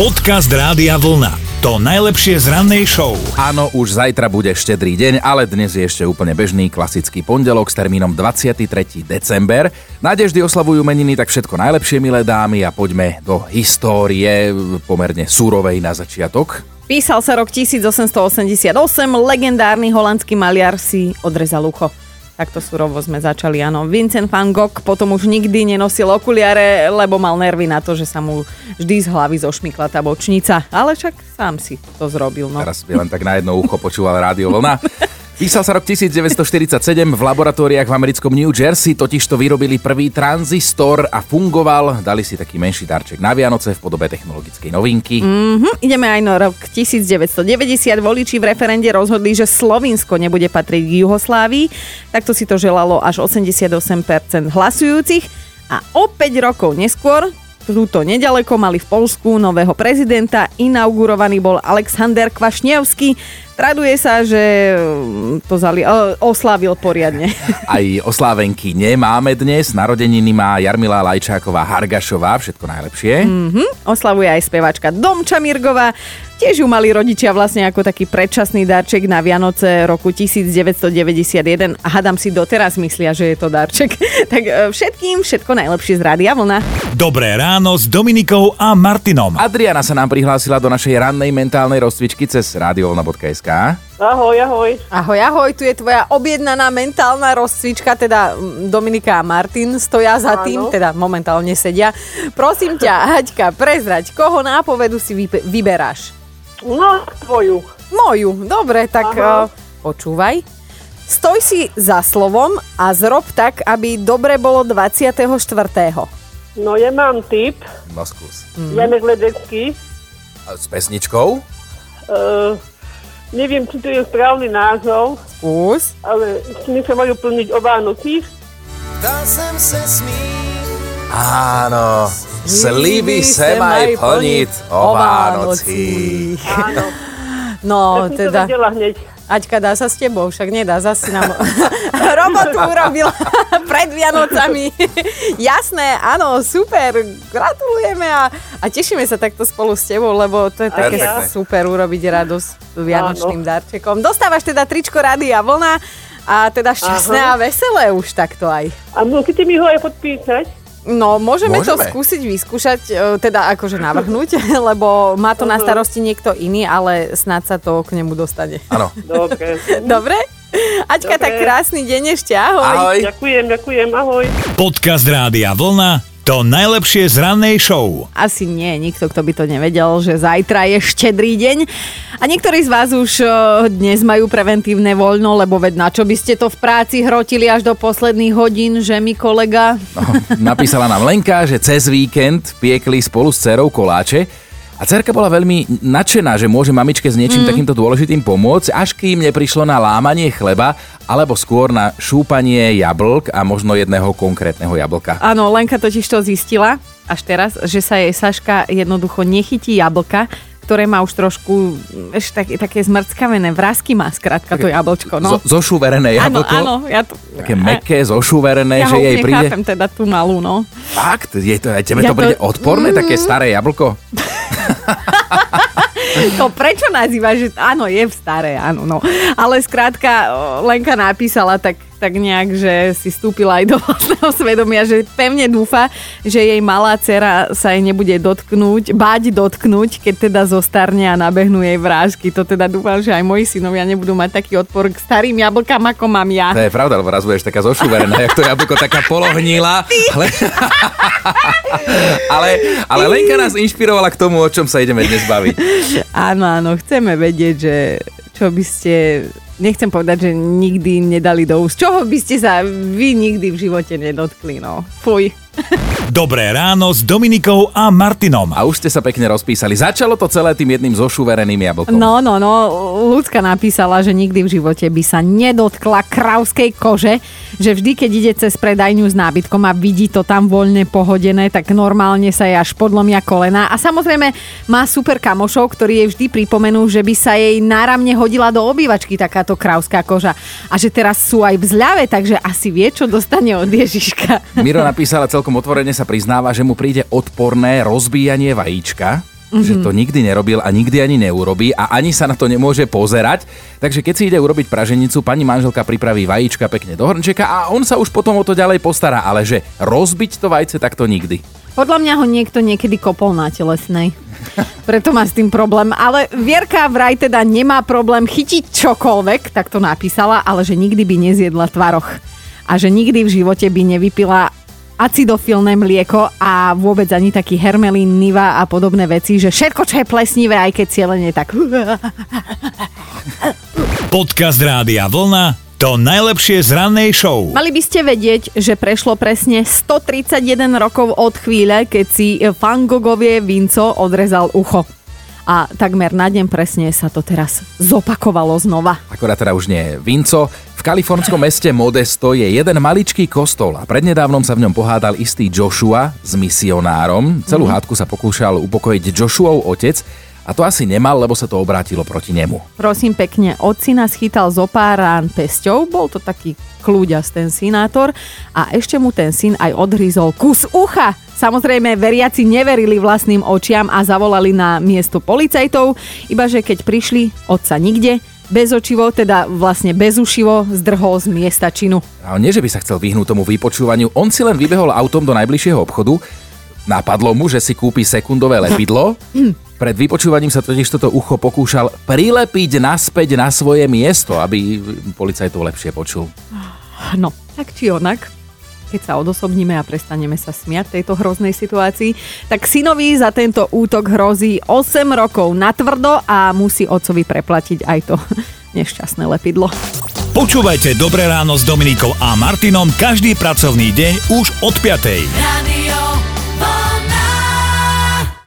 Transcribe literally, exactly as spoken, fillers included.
Podcast Rádia Vlna. To najlepšie z rannej show. Áno, už zajtra bude štedrý deň, ale dnes je ešte úplne bežný klasický pondelok s termínom dvadsiateho tretieho december. Nadeždy oslavujú meniny, tak všetko najlepšie, milé dámy, a poďme do histórie pomerne súrovej na začiatok. Písal sa rok tisícosemstoosemdesiatosem, legendárny holandský maliar si odrezal ucho. Takto súrovo sme začali, áno. Vincent van Gogh potom už nikdy nenosil okuliare, lebo mal nervy na to, že sa mu vždy z hlavy zošmykla tá bočnica. Ale však sám si to zrobil, no. Teraz by len tak na jedno ucho počúval Rádio Vlna. Písal sa rok devätnásťstoštyridsaťsedem, v laboratóriách v americkom New Jersey totižto vyrobili prvý tranzistor a fungoval. Dali si taký menší darček na Vianoce v podobe technologickej novinky. Mm-hmm. Ideme aj na rok devätnásťstodeväťdesiat. Voliči v referende rozhodli, že Slovinsko nebude patriť k Juhoslávii. Takto si to želalo až osemdesiatosem percent hlasujúcich. A o päť rokov neskôr, tuto nedaleko, mali v Poľsku nového prezidenta. Inaugurovaný bol Alexander Kwaśniewski. Traduje sa, že to zali- oslávil poriadne. Aj oslávenky nemáme dnes. Narodeniny má Jarmila Lajčáková Hargašová. Všetko najlepšie. Mm-hmm. Oslavuje aj spevačka Domča Mirgová. Tiež ju mali rodičia vlastne ako taký predčasný darček na Vianoce roku devätnásťstodeväťdesiatjeden. A hadám si doteraz myslia, že je to darček. Tak všetkým všetko najlepšie z Rádia Vlna. Dobré ráno s Dominikou a Martinom. Adriana sa nám prihlásila do našej rannej mentálnej rozcvičky cez rádio vlna bodka es ká. Ahoj, ahoj. Ahoj, ahoj, tu je tvoja objednaná mentálna rozcvička, teda Dominika a Martin stoja za tým, áno. Teda momentálne sedia. Prosím ťa, Haďka, prezrať, koho nápovedu si vype- vyberáš? No, tvoju. Moju, dobre, tak uh, počúvaj. Stoj si za slovom a zrob tak, aby dobre bolo dvadsiateho štvrtého. No, ja mám tip. No, skús. Mm. Janek Ledecký. A s pesničkou? Uh... Neviem, či to je správny názov. Skús. Ale my sa majú plniť o Vánoci. Dal sem se smíť. Áno. Sliby se maj plniť o Vánoci. Áno. No, tak teda... som to vedela hneď. Aťka, dá sa s tebou, však nedá, zase nám robotu urobila pred Vianocami. Jasné, áno, super, gratulujeme a, a tešíme sa takto spolu s tebou, lebo to je také ja. super urobiť radosť vianočným áno. darčekom. Dostávaš teda tričko Rádia Vlna a teda šťastné aha. a veselé už takto aj. A môžete mi ho aj podpísať? No, môžeme, môžeme to skúsiť vyskúšať, teda akože navrhnúť, lebo má to na starosti niekto iný, ale snáď sa to k nemu dostane. Áno. Dobre. Dobre? Aťka, dobre. Tak krásny deň ešte, ahoj. Ahoj. Ďakujem, ďakujem, ahoj. Podcast Rádia Vlna, to najlepšie z rannej show. Asi nie, nikto, kto by to nevedel, že zajtra je štedrý deň. A niektorí z vás už dnes majú preventívne voľno, lebo veď na čo by ste to v práci hrotili až do posledných hodín, že mi kolega... Napísala nám Lenka, že cez víkend piekli spolu s dcerou koláče a dcerka bola veľmi nadšená, že môže mamičke s niečím mm. takýmto dôležitým pomôcť, až kým neprišlo na lámanie chleba, alebo skôr na šúpanie jablk a možno jedného konkrétneho jablka. Áno, Lenka totiž to zistila až teraz, že sa jej Saška jednoducho nechytí jablka, ktoré má už trošku ešte tak, také zmrckavené vrásky, má skrátka to jablčko. No. Zo, zošuverené jablko? Áno, áno. Ja to, také mäkké, zošuverené, ja že jej príde... Ja ho nechápem teda tú malú, no. Fakt? Je to, aj tebe ja to príde to... odporné, mm. také staré jablko? To prečo nazývaš, že áno, je staré, áno, no. Ale skrátka Lenka napísala tak, tak nejak, že si vstúpila aj do vlastného svedomia, že pevne dúfa, že jej malá dcera sa jej nebude dotknúť, báť dotknúť, keď teda zostarne a nabehnú jej vrážky. To teda dúfam, že aj moji synovia nebudú mať taký odpor k starým jablkám, ako mám ja. To je pravda, lebo raz budeš taká zošuverená, jak to jablko taká polohnila. Ale, ale, ale Lenka nás inšpirovala k tomu, o čom sa ideme dnes baviť. Áno, áno, chceme vedieť, že čo by ste... Nechcem povedať, že nikdy nedali do úst. Čoho by ste sa vy nikdy v živote nedotkli, no. Fuj. Dobré ráno s Dominikou a Martinom. A už ste sa pekne rozpísali. Začalo to celé tým jedným zošuvereným jablkom. No, no, no. Ľudská napísala, že nikdy v živote by sa nedotkla krávskej kože, že vždy, keď ide cez predajňu s nábytkom a vidí to tam voľne pohodené, tak normálne sa jej až podlomia kolená. A samozrejme má super kamošov, ktorí jej vždy pripomenú, že by sa jej náramne hodila do obývačky takáto krávská koža. A že teraz sú aj v zľave, takže asi vie, čo dostane od Ježiška. Miro napísala celkom otvorene, sa priznáva, že mu príde odporné rozbíjanie vajíčka. mm-hmm. že to nikdy nerobil a nikdy ani neurobí a ani sa na to nemôže pozerať. Takže keď si ide urobiť praženicu, pani manželka pripraví vajíčka pekne do hrnčeka a on sa už potom o to ďalej postará, ale že rozbiť to vajce, tak to nikdy. Podľa mňa ho niekto niekedy kopol na telesnej. Preto má s tým problém. Ale Vierka vraj teda nemá problém chytiť čokoľvek, tak to napísala, ale že nikdy by nezjedla tvaroh. A že nikdy v živote by nevypila acidofilné mlieko a vôbec ani taký hermelín, niva a podobné veci, že všetko, čo je plesnivé, aj keď cieľene, tak... Podcast Rádia Vlna, to najlepšie z rannej show. Mali by ste vedieť, že prešlo presne stotridsaťjeden rokov od chvíle, keď si Van Goghovie Vinco odrezal ucho. A takmer na deň presne sa to teraz zopakovalo znova. Akorát teda už nie Vinco. V kalifornskom meste Modesto je jeden maličký kostol a prednedávnom sa v ňom pohádal istý Joshua s misionárom. Celú mm. hádku sa pokúšal upokojiť Joshuov otec, a to asi nemal, lebo sa to obrátilo proti nemu. Prosím pekne, otcina schytal zopár rán pesťou, bol to taký kľúďas ten synátor a ešte mu ten syn aj odhryzol kus ucha. Samozrejme, veriaci neverili vlastným očiam a zavolali na miesto policajtov, ibaže keď prišli, otca nikde, bezočivo, teda vlastne bezušivo zdrhol z miesta činu. Ale nie, že by sa chcel vyhnúť tomu vypočúvaniu, on si len vybehol autom do najbližšieho obchodu, napadlo mu, že si kúpi sekundové lepidlo. Pred vypočúvaním sa totiž toto ucho pokúšal prilepiť naspäť na svoje miesto, aby policajtov lepšie počul. No, tak či onak, keď sa odosobníme a prestaneme sa smiať tejto hroznej situácii, tak synovi za tento útok hrozí osem rokov natvrdo a musí otcovi preplatiť aj to nešťastné lepidlo. Počúvajte Dobré ráno s Dominikou a Martinom každý pracovný deň už od piatej.